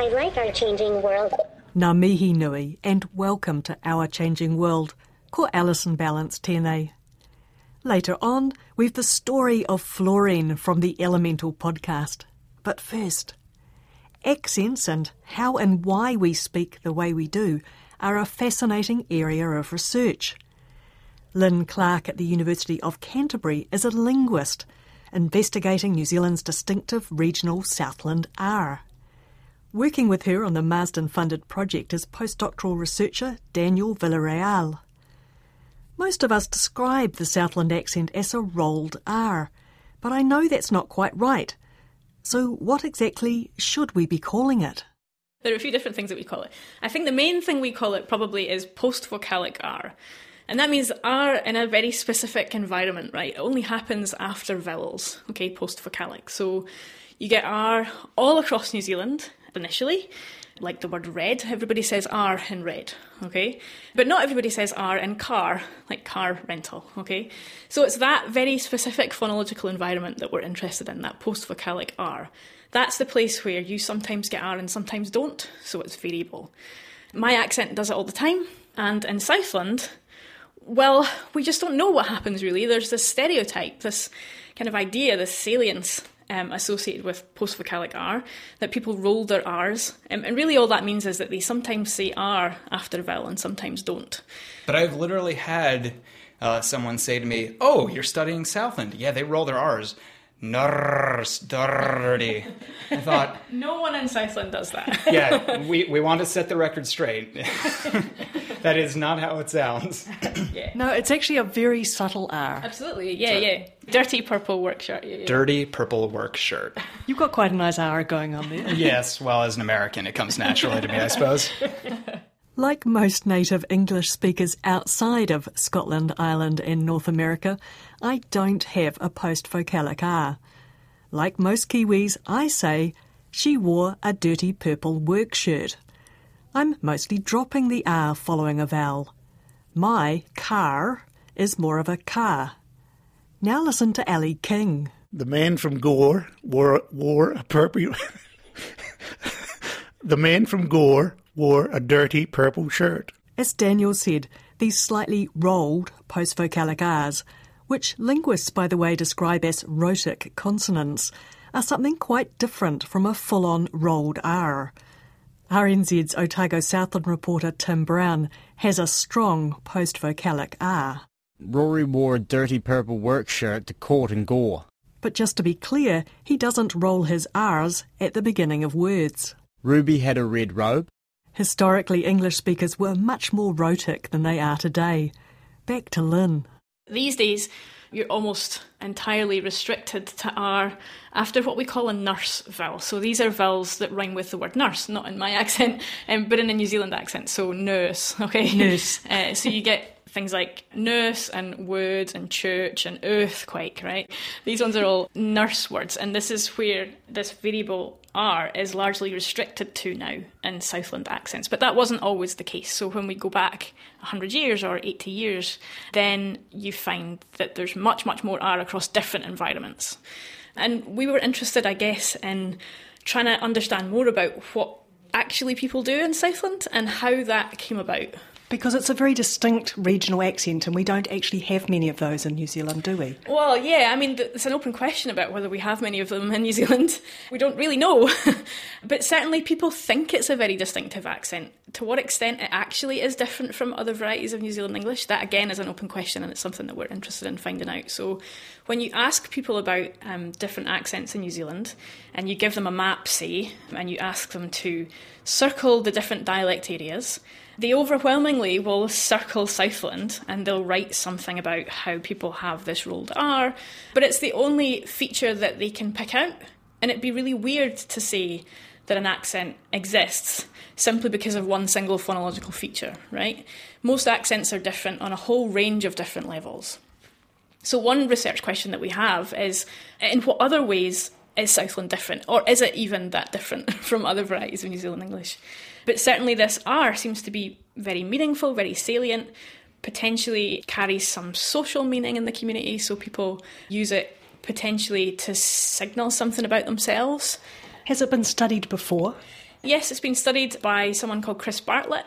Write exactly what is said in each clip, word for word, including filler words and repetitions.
I like our changing world. Ngā mihi nui and welcome to Our Changing World, ko Alison Balance tēnei. Later on, we've the story of fluorine from the Elemental podcast. But first, accents and how and why we speak the way we do are a fascinating area of research. Lynn Clark at the University of Canterbury is a linguist investigating New Zealand's distinctive regional Southland R. Working with her on the Marsden-funded project is postdoctoral researcher Daniel Villarreal. Most of us describe the Southland accent as a rolled R, but I know that's not quite right. So what exactly should we be calling it? There are a few different things that we call it. I think the main thing we call it probably is post-vocalic R. And that means R in a very specific environment, right? It only happens after vowels, okay, post-vocalic. So you get R all across New Zealand. Initially, like the word red, everybody says R in red, okay? But not everybody says R in car, like car rental, okay? So it's that very specific phonological environment that we're interested in, that post-vocalic R. That's the place where you sometimes get R and sometimes don't, so it's variable. My accent does it all the time, and in Southland, well, we just don't know what happens really. There's this stereotype, this kind of idea, this salience Um, associated with post-vocalic R, that people roll their R's. Um, and really all that means is that they sometimes say R after a vowel and sometimes don't. But I've literally had uh, someone say to me, oh, you're studying Southland. Yeah, they roll their R's. Dirty. I thought... no one in Southland does that. yeah, we, we want to set the record straight. That is not how it sounds. yeah. No, it's actually a very subtle R. Absolutely, yeah, so, yeah. Dirty purple work shirt. Yeah, yeah. Dirty purple work shirt. You've got quite a nice R going on there. Yes, well, as an American, it comes naturally to me, I suppose. Like most native English speakers outside of Scotland, Ireland and North America, I don't have a post-vocalic R. Like most Kiwis, I say, she wore a dirty purple work shirt. I'm mostly dropping the R following a vowel. My car is more of a car. Now listen to Ali King. The man from Gore wore, wore a purple... the man from Gore... wore a dirty purple shirt. As Daniel said, these slightly rolled post-vocalic R's, which linguists, by the way, describe as rhotic consonants, are something quite different from a full-on rolled R. R N Z's Otago Southland reporter Tim Brown has a strong post-vocalic R. Rory wore a dirty purple work shirt to court and Gore. But just to be clear, he doesn't roll his R's at the beginning of words. Ruby had a red robe. Historically, English speakers were much more rhotic than they are today. Back to Lynn. These days, you're almost entirely restricted to R after what we call a nurse vowel. So these are vowels that rhyme with the word nurse, not in my accent, um, but in a New Zealand accent. So nurse, okay? Nurse. uh, so you get things like nurse and words and church and earthquake, right? These ones are all nurse words. And this is where this variable R is largely restricted to now in Southland accents. But that wasn't always the case. So when we go back one hundred years or eighty years, then you find that there's much, much more R across different environments. And we were interested, I guess, in trying to understand more about what actually people do in Southland and how that came about. Because it's a very distinct regional accent, and we don't actually have many of those in New Zealand, do we? Well, yeah, I mean, it's an open question about whether we have many of them in New Zealand. We don't really know. But certainly people think it's a very distinctive accent. To what extent it actually is different from other varieties of New Zealand English, that again is an open question, and it's something that we're interested in finding out. So when you ask people about um, different accents in New Zealand, and you give them a map, say, and you ask them to circle the different dialect areas, they overwhelmingly will circle Southland, and they'll write something about how people have this rolled R, but it's the only feature that they can pick out, and it'd be really weird to say that an accent exists simply because of one single phonological feature, right? Most accents are different on a whole range of different levels. So one research question that we have is, in what other ways is Southland different, or is it even that different from other varieties of New Zealand English? But certainly this R seems to be very meaningful, very salient, potentially carries some social meaning in the community, so people use it potentially to signal something about themselves. Has it been studied before? Yes, it's been studied by someone called Chris Bartlett,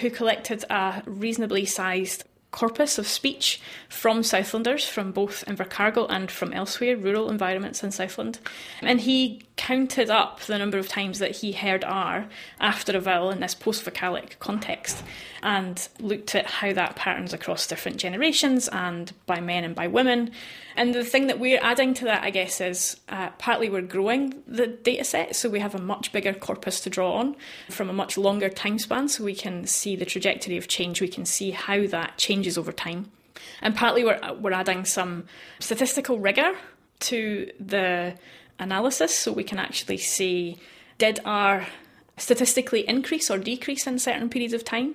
who collected a reasonably sized corpus of speech from Southlanders from both Invercargill and from elsewhere, rural environments in Southland. And he counted up the number of times that he heard R after a vowel in this post-vocalic context, and looked at how that patterns across different generations and by men and by women. And the thing that we're adding to that, I guess, is uh, partly we're growing the data set, so we have a much bigger corpus to draw on from a much longer time span, so we can see the trajectory of change, we can see how that changes over time. And partly we're, we're adding some statistical rigour to the analysis, so we can actually see, did R statistically increase or decrease in certain periods of time?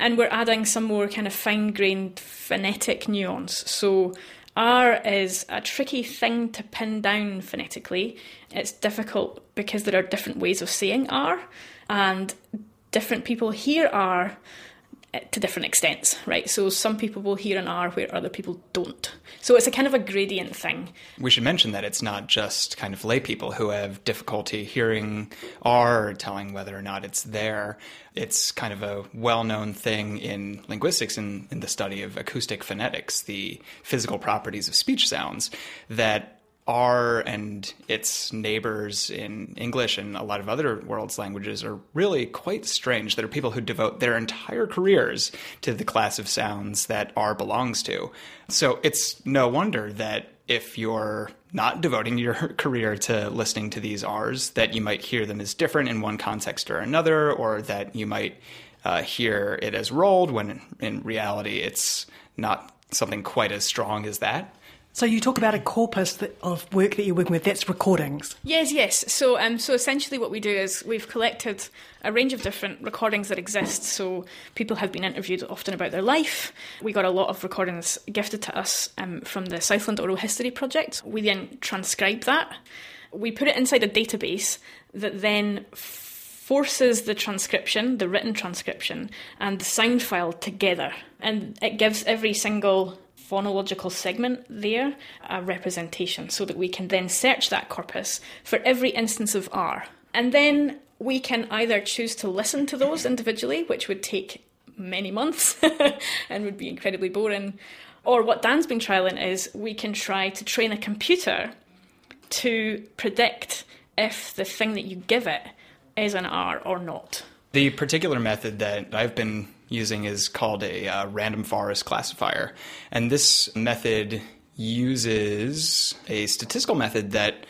And we're adding some more kind of fine-grained phonetic nuance. So R is a tricky thing to pin down phonetically. It's difficult because there are different ways of saying R, and different people hear R to different extents, right? So some people will hear an R where other people don't. So it's a kind of a gradient thing. We should mention that it's not just kind of lay people who have difficulty hearing R or telling whether or not it's there. It's kind of a well-known thing in linguistics and in, in the study of acoustic phonetics, the physical properties of speech sounds, that R and its neighbors in English and a lot of other world's languages are really quite strange. There are people who devote their entire careers to the class of sounds that R belongs to. So it's no wonder that if you're not devoting your career to listening to these R's, that you might hear them as different in one context or another, or that you might uh, hear it as rolled when in reality it's not something quite as strong as that. So you talk about a corpus that, of work that you're working with, that's recordings. Yes, yes. So um, so essentially what we do is we've collected a range of different recordings that exist. So people have been interviewed often about their life. We got a lot of recordings gifted to us um, from the Southland Oral History Project. We then transcribe that. We put it inside a database that then forces the transcription, the written transcription, and the sound file together. And it gives every single phonological segment there a representation, so that we can then search that corpus for every instance of R. And then we can either choose to listen to those individually, which would take many months and would be incredibly boring, or what Dan's been trialling is we can try to train a computer to predict if the thing that you give it is an R or not. The particular method that I've been using is called a uh, random forest classifier. And this method uses a statistical method that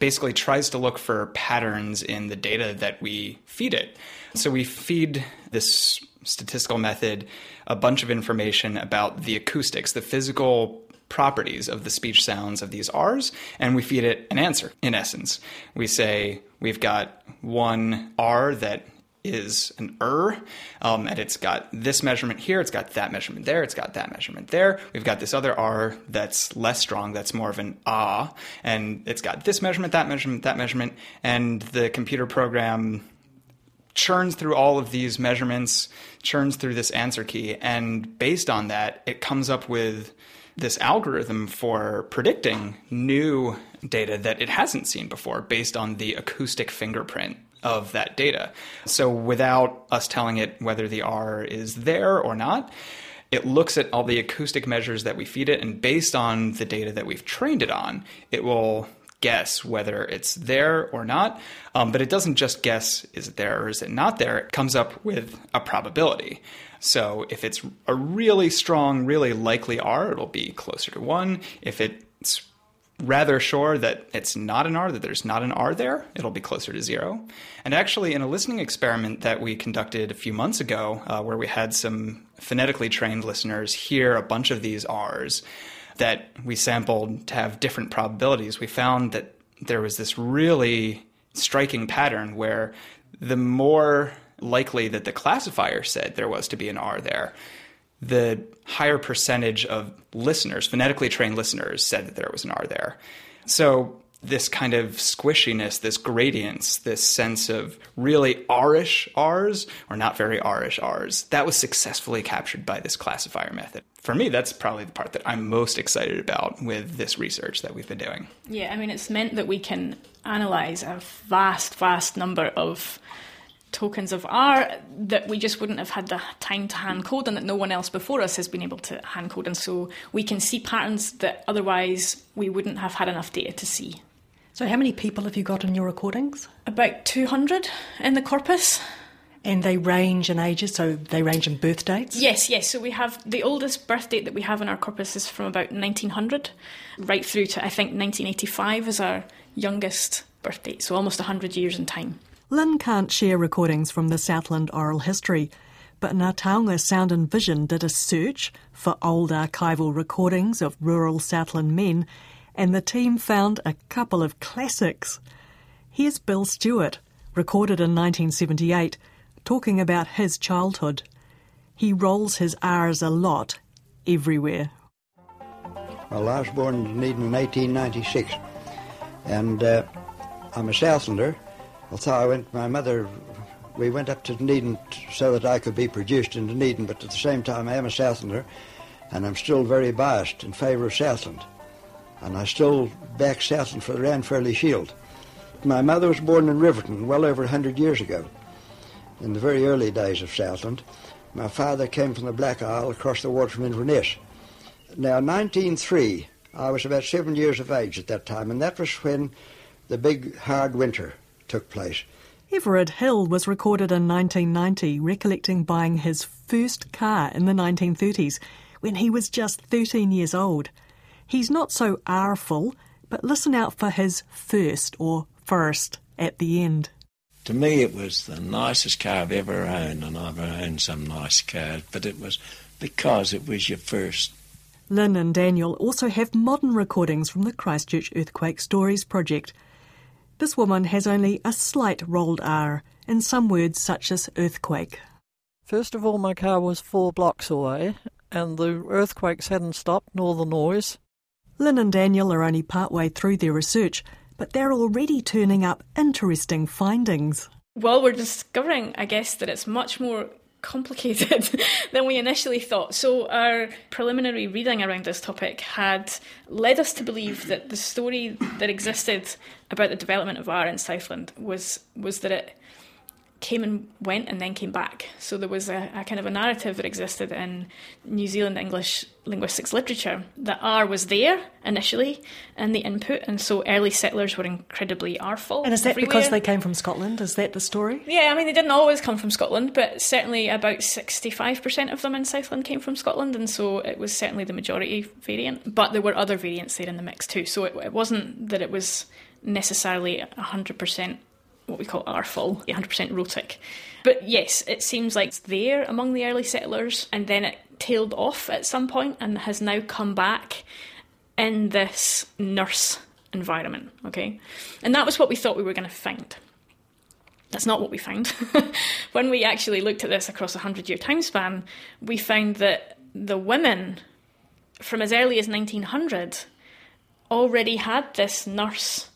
basically tries to look for patterns in the data that we feed it. So we feed this statistical method a bunch of information about the acoustics, the physical properties of the speech sounds of these R's, and we feed it an answer, in essence. We say we've got one R that is an er, um, and it's got this measurement here, it's got that measurement there, it's got that measurement there. We've got this other R that's less strong, that's more of an ah, and it's got this measurement, that measurement, that measurement, and the computer program churns through all of these measurements, churns through this answer key, and based on that, it comes up with this algorithm for predicting new data that it hasn't seen before based on the acoustic fingerprint of that data. So without us telling it whether the R is there or not, it looks at all the acoustic measures that we feed it, and based on the data that we've trained it on, it will guess whether it's there or not. Um, but it doesn't just guess, is it there or is it not there? It comes up with a probability. So if it's a really strong, really likely R, it'll be closer to one. If it's rather sure that it's not an R, that there's not an R there, it'll be closer to zero. And actually, in a listening experiment that we conducted a few months ago, uh, where we had some phonetically trained listeners hear a bunch of these R's that we sampled to have different probabilities, we found that there was this really striking pattern where the more likely that the classifier said there was to be an R there, the higher percentage of listeners, phonetically trained listeners, said that there was an R there. So this kind of squishiness, this gradients, this sense of really R-ish R's or not very R-ish R's, that was successfully captured by this classifier method. For me, that's probably the part that I'm most excited about with this research that we've been doing. Yeah, I mean, it's meant that we can analyze a vast, vast number of tokens of R that we just wouldn't have had the time to hand code, and that no one else before us has been able to hand code. And so we can see patterns that otherwise we wouldn't have had enough data to see. So how many people have you got in your recordings? About two hundred in the corpus. And they range in ages, so they range in birth dates? Yes, yes. So we have the oldest birth date that we have in our corpus is from about nineteen hundred right through to, I think, nineteen eighty-five is our youngest birth date, so almost one hundred years in time. Lynn can't share recordings from the Southland Oral History, but Ngā Taonga Sound and Vision did a search for old archival recordings of rural Southland men, and the team found a couple of classics. Here's Bill Stewart, recorded in nineteen seventy-eight, talking about his childhood. He rolls his R's a lot, everywhere. I was born in Dunedin in eighteen ninety-six, and uh, I'm a Southlander. So I went, my mother, we went up to Dunedin so that I could be produced in Dunedin, but at the same time I am a Southlander, and I'm still very biased in favour of Southland. And I still back Southland for the Ranfurly Shield. My mother was born in Riverton well over one hundred years ago, in the very early days of Southland. My father came from the Black Isle across the water from Inverness. Now, nineteen oh three, I was about seven years of age at that time, and that was when the big hard winter took place. Everett Hill was recorded in nineteen ninety, recollecting buying his first car in the nineteen thirties when he was just thirteen years old. He's not so R-ful, but listen out for his first or first at the end. To me, it was the nicest car I've ever owned, and I've owned some nice cars, but it was because it was your first. Lynn and Daniel also have modern recordings from the Christchurch Earthquake Stories Project. This woman has only a slight rolled R in some words such as earthquake. First of all, my car was four blocks away, and the earthquakes hadn't stopped, nor the noise. Lynn and Daniel are only partway through their research, but they're already turning up interesting findings. Well, we're discovering, I guess, that it's much more complicated than we initially thought. So our preliminary reading around this topic had led us to believe that the story that existed about the development of R in Southland was was that it came and went and then came back. So there was a, a kind of a narrative that existed in New Zealand English linguistics literature that R was there initially in the input, and so early settlers were incredibly R-ful. And is that everywhere. Because they came from Scotland? Is that the story? Yeah, I mean, they didn't always come from Scotland, but certainly about sixty-five percent of them in Southland came from Scotland, and so it was certainly the majority variant. But there were other variants there in the mix too, so it, it wasn't that it was necessarily one hundred percent what we call R-ful, one hundred percent rotic. But yes, it seems like it's there among the early settlers, and then it tailed off at some point and has now come back in this nurse environment, okay? And that was what we thought we were going to find. That's not what we found. When we actually looked at this across a hundred-year time span, we found that the women from as early as nineteen hundred already had this nurse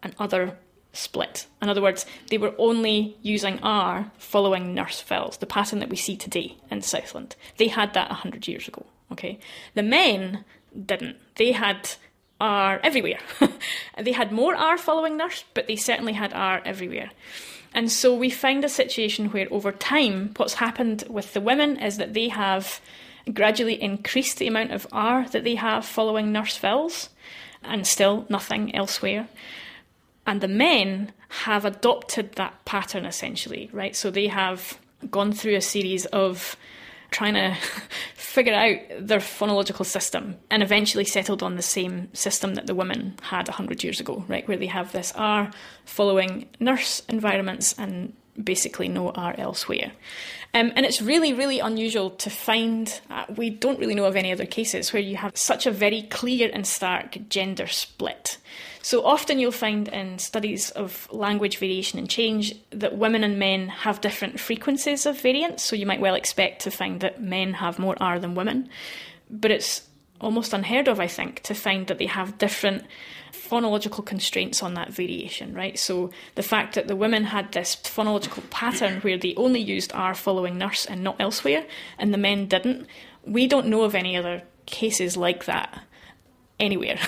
and other split. In other words, they were only using R following nurse fills, the pattern that we see today in Southland. They had that one hundred years ago, okay? The men didn't. They had R everywhere. They had more R following nurse, but they certainly had R everywhere. And so we find a situation where over time, what's happened with the women is that they have gradually increased the amount of R that they have following nurse fills, and still nothing elsewhere. And the men have adopted that pattern essentially, right? So they have gone through a series of trying to figure out their phonological system and eventually settled on the same system that the women had one hundred years ago, right, where they have this R following nurse environments and basically no R elsewhere. Um, and it's really, really unusual to find, uh, we don't really know of any other cases where you have such a very clear and stark gender split. So often you'll find in studies of language variation and change that women and men have different frequencies of variance. So you might well expect to find that men have more R than women. But it's almost unheard of, I think, to find that they have different phonological constraints on that variation, right? So the fact that the women had this phonological pattern where they only used R following nurse and not elsewhere, and the men didn't, we don't know of any other cases like that anywhere.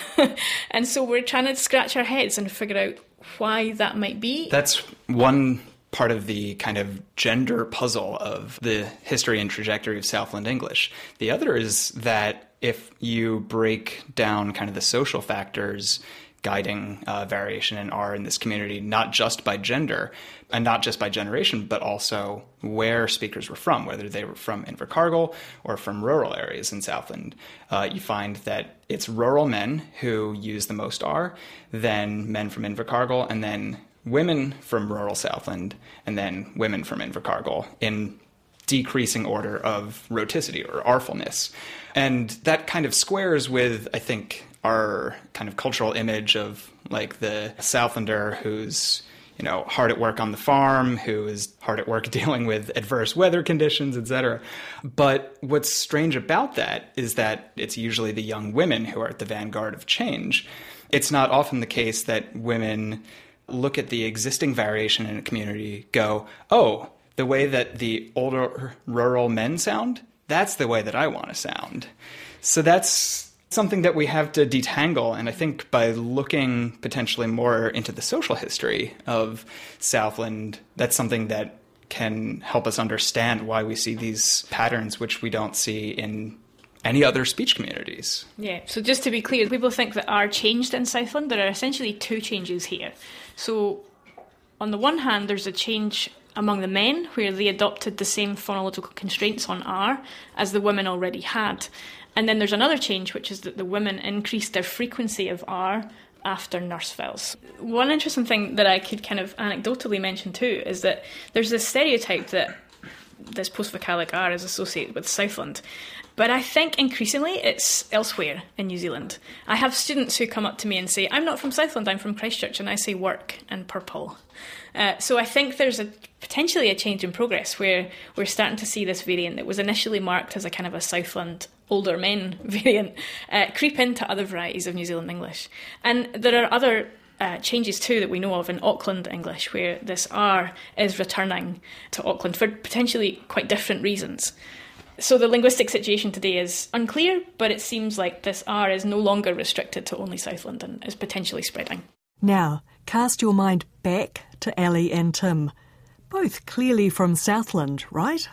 And so we're trying to scratch our heads and figure out why that might be. That's one part of the kind of gender puzzle of the history and trajectory of Southland English. The other is that if you break down kind of the social factors guiding uh, variation in R in this community, not just by gender and not just by generation, but also where speakers were from, whether they were from Invercargill or from rural areas in Southland, uh, you find that it's rural men who use the most R, then men from Invercargill, and then women from rural Southland, and then women from Invercargill in decreasing order of roticity or artfulness. And that kind of squares with, I think, our kind of cultural image of like the Southlander who's, you know, hard at work on the farm, who is hard at work dealing with adverse weather conditions, et cetera. But what's strange about that is that it's usually the young women who are at the vanguard of change. It's not often the case that women look at the existing variation in a community, go, oh, the way that the older rural men sound, that's the way that I want to sound. So that's something that we have to detangle. And I think by looking potentially more into the social history of Southland, that's something that can help us understand why we see these patterns, which we don't see in any other speech communities. Yeah, so just to be clear, people think that R changed in Southland. There are essentially two changes here. So on the one hand, there's a change among the men where they adopted the same phonological constraints on R as the women already had. And then there's another change, which is that the women increased their frequency of R after nurse fills. One interesting thing that I could kind of anecdotally mention too is that there's this stereotype that this post-vocalic R is associated with Southland. But I think increasingly it's elsewhere in New Zealand. I have students who come up to me and say, I'm not from Southland, I'm from Christchurch, and I say work and purple. Uh, so I think there's a potentially a change in progress where we're starting to see this variant that was initially marked as a kind of a Southland older men variant uh, creep into other varieties of New Zealand English. And there are other Uh, changes too that we know of in Auckland English, where this R is returning to Auckland for potentially quite different reasons. So the linguistic situation today is unclear, but it seems like this R is no longer restricted to only Southland and is potentially spreading. Now, cast your mind back to Ali and Tim, both clearly from Southland, right?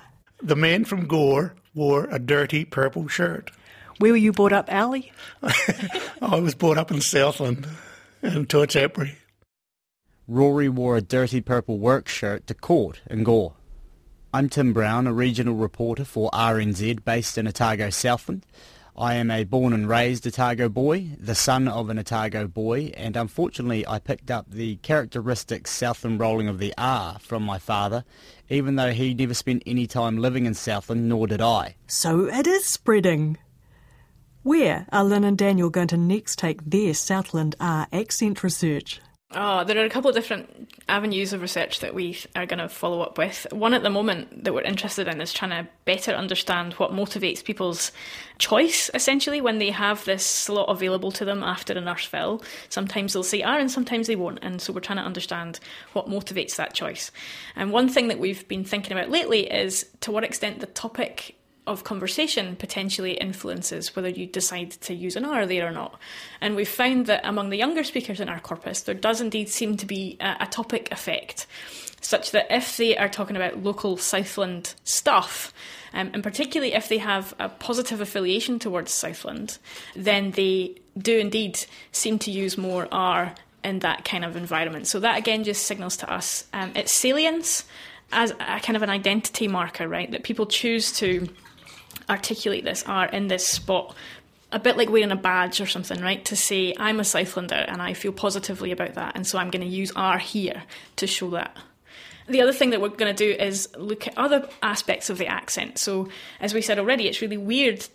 The man from Gore wore a dirty purple shirt. Where were you brought up, Ali? I was brought up in Southland. And to Canterbury. Rory wore a dirty purple work shirt to court in Gore. I'm Tim Brown, a regional reporter for R N Z based in Otago, Southland. I am a born and raised Otago boy, the son of an Otago boy, and unfortunately I picked up the characteristic Southland rolling of the R from my father, even though he never spent any time living in Southland, nor did I. So it is spreading. Where are Lynn and Daniel going to next take their Southland R accent research? Oh, there are a couple of different avenues of research that we are going to follow up with. One at the moment that we're interested in is trying to better understand what motivates people's choice, essentially, when they have this slot available to them after a nurse fill. Sometimes they'll say R and sometimes they won't, and so we're trying to understand what motivates that choice. And one thing that we've been thinking about lately is to what extent the topic of conversation potentially influences whether you decide to use an R there or not. And we've found that among the younger speakers in our corpus, there does indeed seem to be a topic effect, such that if they are talking about local Southland stuff, um, and particularly if they have a positive affiliation towards Southland, then they do indeed seem to use more R in that kind of environment. So that again just signals to us um, its salience as a kind of an identity marker, right? That people choose to articulate this R in this spot, a bit like wearing a badge or something, right? To say, I'm a Southlander and I feel positively about that, and so I'm going to use R here to show that. The other thing that we're going to do is look at other aspects of the accent. So, as we said already, it's really weird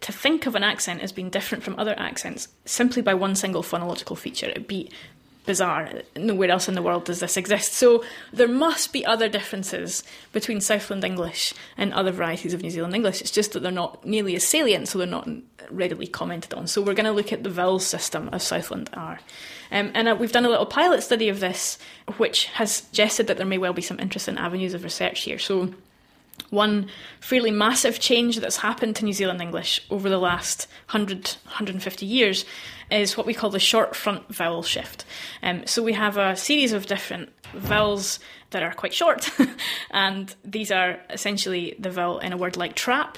to think of an accent as being different from other accents simply by one single phonological feature. It'd be bizarre. Nowhere else in the world does this exist. So there must be other differences between Southland English and other varieties of New Zealand English. It's just that they're not nearly as salient, so they're not readily commented on. So we're going to look at the vowel system of Southland R. Um, and we've done a little pilot study of this, which has suggested that there may well be some interesting avenues of research here. So one fairly massive change that's happened to New Zealand English over the last one hundred, one hundred fifty years is what we call the short front vowel shift. Um, so we have a series of different vowels that are quite short, and these are essentially the vowel in a word like trap,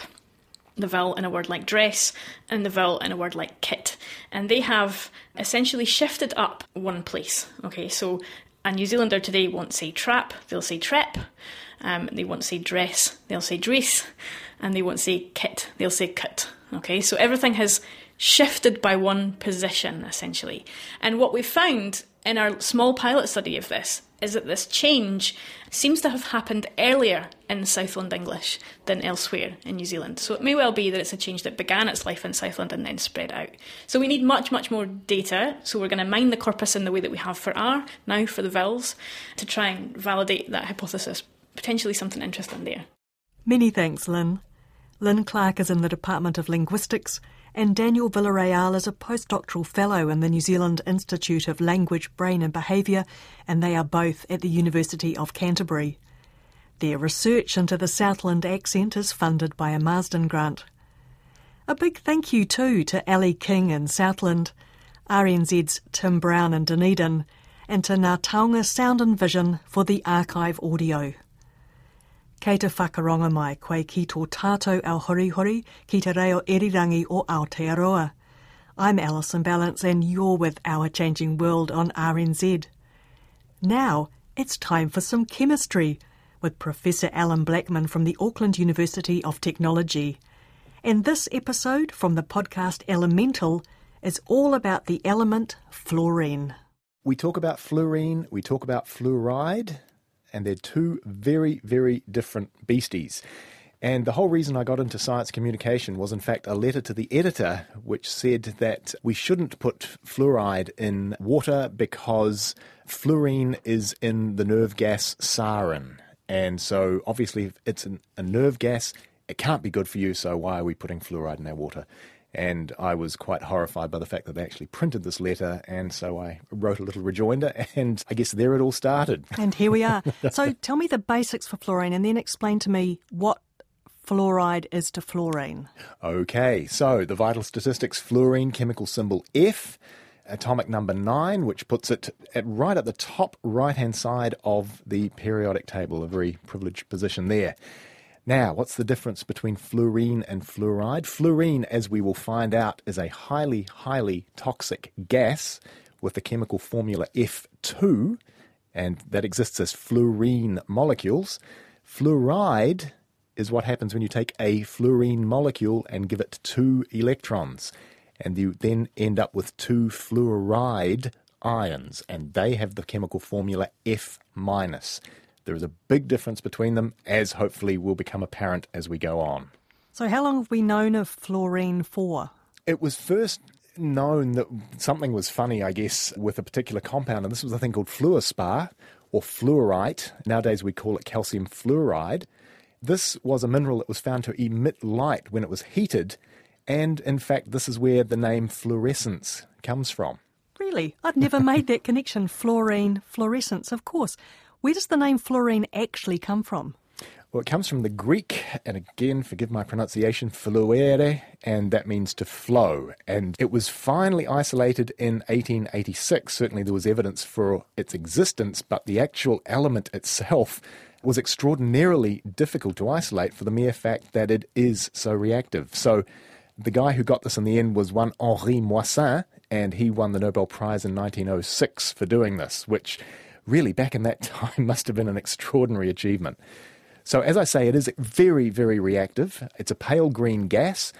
the vowel in a word like dress, and the vowel in a word like kit. And they have essentially shifted up one place. Okay, so a New Zealander today won't say trap, they'll say trep. Um, they won't say dress, they'll say dress, and they won't say kit, they'll say kit. Okay, so everything has shifted by one position, essentially. And what we found in our small pilot study of this is that this change seems to have happened earlier in Southland English than elsewhere in New Zealand. So it may well be that it's a change that began its life in Southland and then spread out. So we need much, much more data. So we're going to mine the corpus in the way that we have for R, now for the vowels, to try and validate that hypothesis. Potentially something interesting there. Many thanks, Lynn. Lynn Clark is in the Department of Linguistics, and Daniel Villarreal is a postdoctoral fellow in the New Zealand Institute of Language, Brain and Behaviour, and they are both at the University of Canterbury. Their research into the Southland accent is funded by a Marsden grant. A big thank you too to Ali King in Southland, R N Z's Tim Brown in Dunedin, and to Ngā Taonga Sound and Vision for the archive audio. Kei te whakaronga mai koe ki tō tātou au horihori ki te reo erirangi o Aotearoa. I'm Alison Balance and you're with Our Changing World on R N Z. Now it's time for some chemistry with Professor Alan Blackman from the Auckland University of Technology. And this episode from the podcast Elemental is all about the element fluorine. We talk about fluorine, we talk about fluoride, and they're two very, very different beasties. And the whole reason I got into science communication was, in fact, a letter to the editor which said that we shouldn't put fluoride in water because fluorine is in the nerve gas sarin. And so, obviously, if it's an, a nerve gas, it can't be good for you, so why are we putting fluoride in our water? And I was quite horrified by the fact that they actually printed this letter, and so I wrote a little rejoinder, and I guess there it all started. And here we are. So tell me the basics for fluorine, and then explain to me what fluoride is to fluorine. Okay, so the vital statistics, fluorine, chemical symbol F, atomic number nine, which puts it at right at the top right-hand side of the periodic table, a very privileged position there. Now, what's the difference between fluorine and fluoride? Fluorine, as we will find out, is a highly, highly toxic gas with the chemical formula F two, and that exists as fluorine molecules. Fluoride is what happens when you take a fluorine molecule and give it two electrons, and you then end up with two fluoride ions, and they have the chemical formula F minus. There is a big difference between them, as hopefully will become apparent as we go on. So how long have we known of fluorine for? It was first known that something was funny, I guess, with a particular compound, and this was a thing called fluorspar, or fluorite. Nowadays we call it calcium fluoride. This was a mineral that was found to emit light when it was heated, and in fact this is where the name fluorescence comes from. Really? I'd never made that connection, fluorine, fluorescence, of course. Where does the name fluorine actually come from? Well, it comes from the Greek, and again, forgive my pronunciation, fluere, and that means to flow. And it was finally isolated in eighteen eighty-six. Certainly there was evidence for its existence, but the actual element itself was extraordinarily difficult to isolate for the mere fact that it is so reactive. So the guy who got this in the end was one Henri Moissan, and he won the Nobel Prize in nineteen oh six for doing this, which really back in that time must have been an extraordinary achievement. So as I say, it is very, very reactive. It's a pale green gas,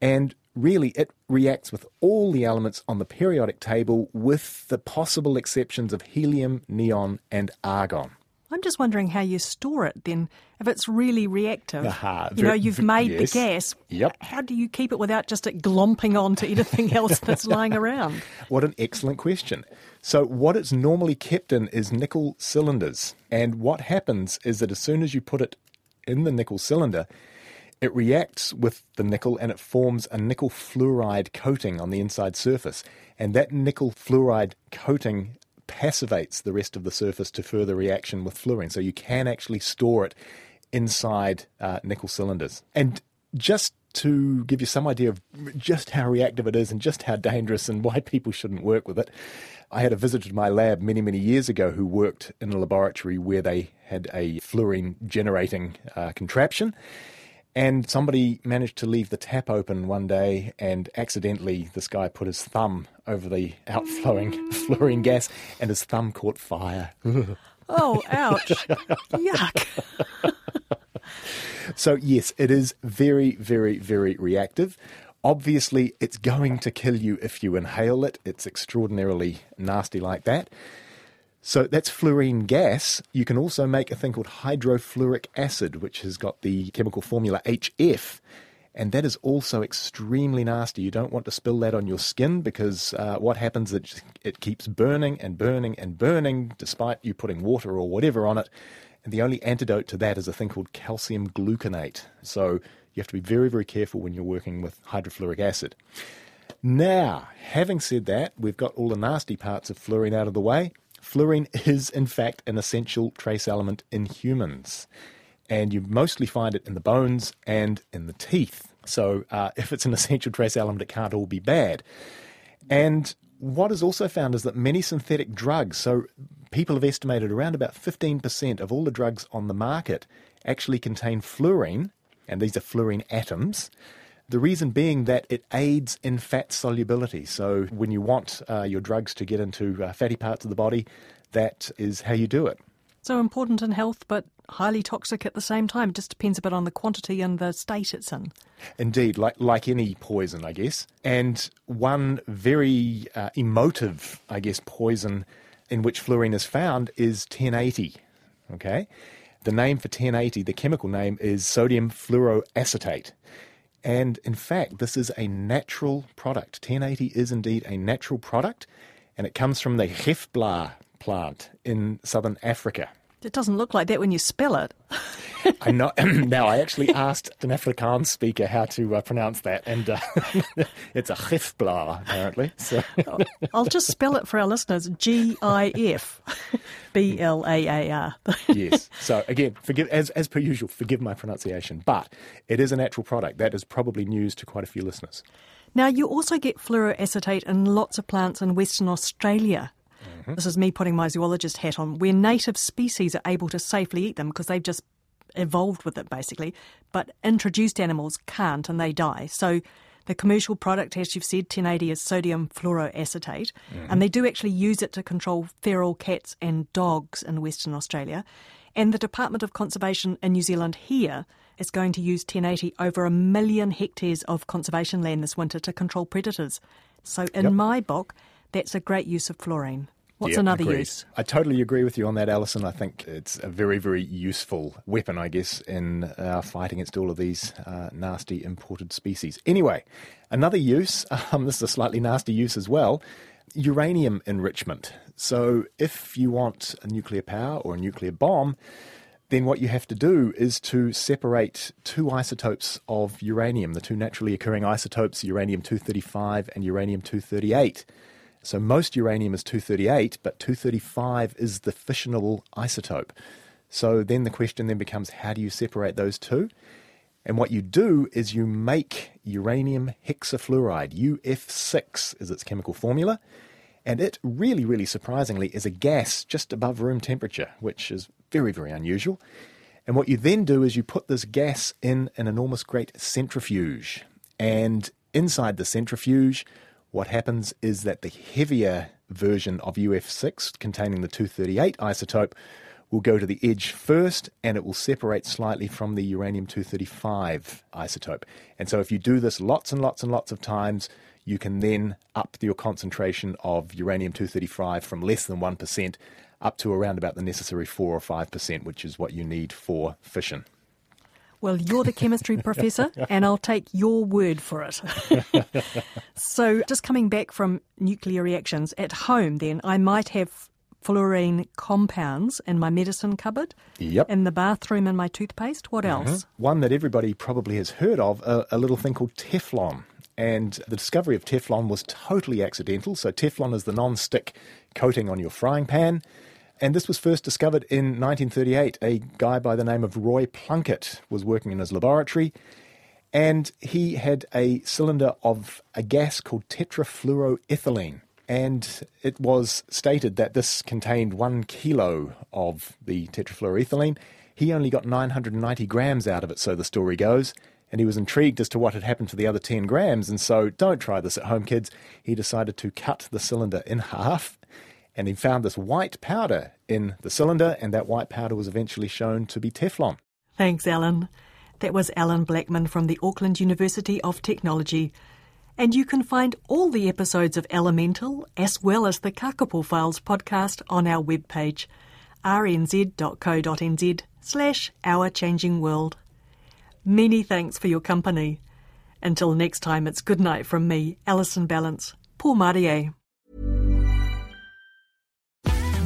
and really it reacts with all the elements on the periodic table with the possible exceptions of helium, neon and argon. I'm just wondering how you store it then, if it's really reactive. Aha, you know, you've made yes. the gas. Yep. How do you keep it without just it glomping onto anything else that's lying around? What an excellent question. So what it's normally kept in is nickel cylinders. And what happens is that as soon as you put it in the nickel cylinder, it reacts with the nickel and it forms a nickel fluoride coating on the inside surface. And that nickel fluoride coating passivates the rest of the surface to further reaction with fluorine. So you can actually store it inside uh, nickel cylinders. And just to give you some idea of just how reactive it is and just how dangerous and why people shouldn't work with it, I had a visitor to my lab many, many years ago who worked in a laboratory where they had a fluorine generating uh, contraption. And somebody managed to leave the tap open one day, and accidentally this guy put his thumb over the outflowing fluorine gas, and his thumb caught fire. Oh, ouch. Yuck. So, yes, it is very, very, very reactive. Obviously, it's going to kill you if you inhale it. It's extraordinarily nasty like that. So that's fluorine gas. You can also make a thing called hydrofluoric acid, which has got the chemical formula H F, and that is also extremely nasty. You don't want to spill that on your skin because uh, what happens is it keeps burning and burning and burning despite you putting water or whatever on it, and the only antidote to that is a thing called calcium gluconate. So you have to be very, very careful when you're working with hydrofluoric acid. Now, having said that, we've got all the nasty parts of fluorine out of the way. Fluorine is, in fact, an essential trace element in humans, and you mostly find it in the bones and in the teeth. So uh, if it's an essential trace element, it can't all be bad. And what is also found is that many synthetic drugs, so people have estimated around about fifteen percent of all the drugs on the market actually contain fluorine, and these are fluorine atoms. The reason being that it aids in fat solubility. So when you want uh, your drugs to get into uh, fatty parts of the body, that is how you do it. So important in health, but highly toxic at the same time. It just depends a bit on the quantity and the state it's in. Indeed, like, like any poison, I guess. And one very uh, emotive, I guess, poison in which fluorine is found is ten eighty, okay? The name for ten eighty, the chemical name, is sodium fluoroacetate. And in fact, this is a natural product. ten eighty is indeed a natural product, and it comes from the Hefbla plant in southern Africa. It doesn't look like that when you spell it. I know. Now, I actually asked an Afrikaans speaker how to uh, pronounce that, and uh, it's a Hefbla, apparently. So. I'll just spell it for our listeners, G I F B L A A R. Yes. So, again, forgive as, as per usual, forgive my pronunciation, but it is a natural product. That is probably news to quite a few listeners. Now, you also get fluoroacetate in lots of plants in Western Australia. Mm-hmm. This is me putting my zoologist hat on, where native species are able to safely eat them because they've just evolved with it, basically. But introduced animals can't, and they die. So the commercial product, as you've said, ten eighty, is sodium fluoroacetate. Mm-hmm. And they do actually use it to control feral cats and dogs in Western Australia. And the Department of Conservation in New Zealand here is going to use ten eighty over a million hectares of conservation land this winter to control predators. So in yep. my book, that's a great use of fluorine. What's yep, another agreed. use? I totally agree with you on that, Alison. I think it's a very, very useful weapon, I guess, in our fight against all of these uh, nasty imported species. Anyway, another use, um, this is a slightly nasty use as well, uranium enrichment. So if you want a nuclear power or a nuclear bomb, then what you have to do is to separate two isotopes of uranium, the two naturally occurring isotopes, uranium two thirty-five and uranium two thirty-eight. So most uranium is two thirty-eight, but two thirty-five is the fissionable isotope. So then the question then becomes, how do you separate those two? And what you do is you make uranium hexafluoride, U F six is its chemical formula, and it really, really surprisingly is a gas just above room temperature, which is very, very unusual. And what you then do is you put this gas in an enormous great centrifuge, and inside the centrifuge what happens is that the heavier version of U F six containing the two thirty-eight isotope will go to the edge first, and it will separate slightly from the uranium two thirty-five isotope. And so if you do this lots and lots and lots of times, you can then up your concentration of uranium two thirty-five from less than one percent up to around about the necessary four or five percent, which is what you need for fission. Well, you're the chemistry professor, and I'll take your word for it. So just coming back from nuclear reactions, at home then, I might have fluorine compounds in my medicine cupboard, yep. in the bathroom, in my toothpaste. What mm-hmm. else? One that everybody probably has heard of, a, a little thing called Teflon. And the discovery of Teflon was totally accidental. So Teflon is the non-stick coating on your frying pan. And this was first discovered in nineteen thirty-eight. A guy by the name of Roy Plunkett was working in his laboratory, and he had a cylinder of a gas called tetrafluoroethylene. And it was stated that this contained one kilo of the tetrafluoroethylene. He only got nine hundred ninety grams out of it, so the story goes, and he was intrigued as to what had happened to the other ten grams, and so don't try this at home, kids. He decided to cut the cylinder in half, and he found this white powder in the cylinder, and that white powder was eventually shown to be Teflon. Thanks, Alan. That was Alan Blackman from the Auckland University of Technology. And you can find all the episodes of Elemental, as well as the Kakapo Files podcast, on our webpage, rnz.co.nz slash Our Changing World. Many thanks for your company. Until next time, it's good night from me, Alison Balance. Pō Marie.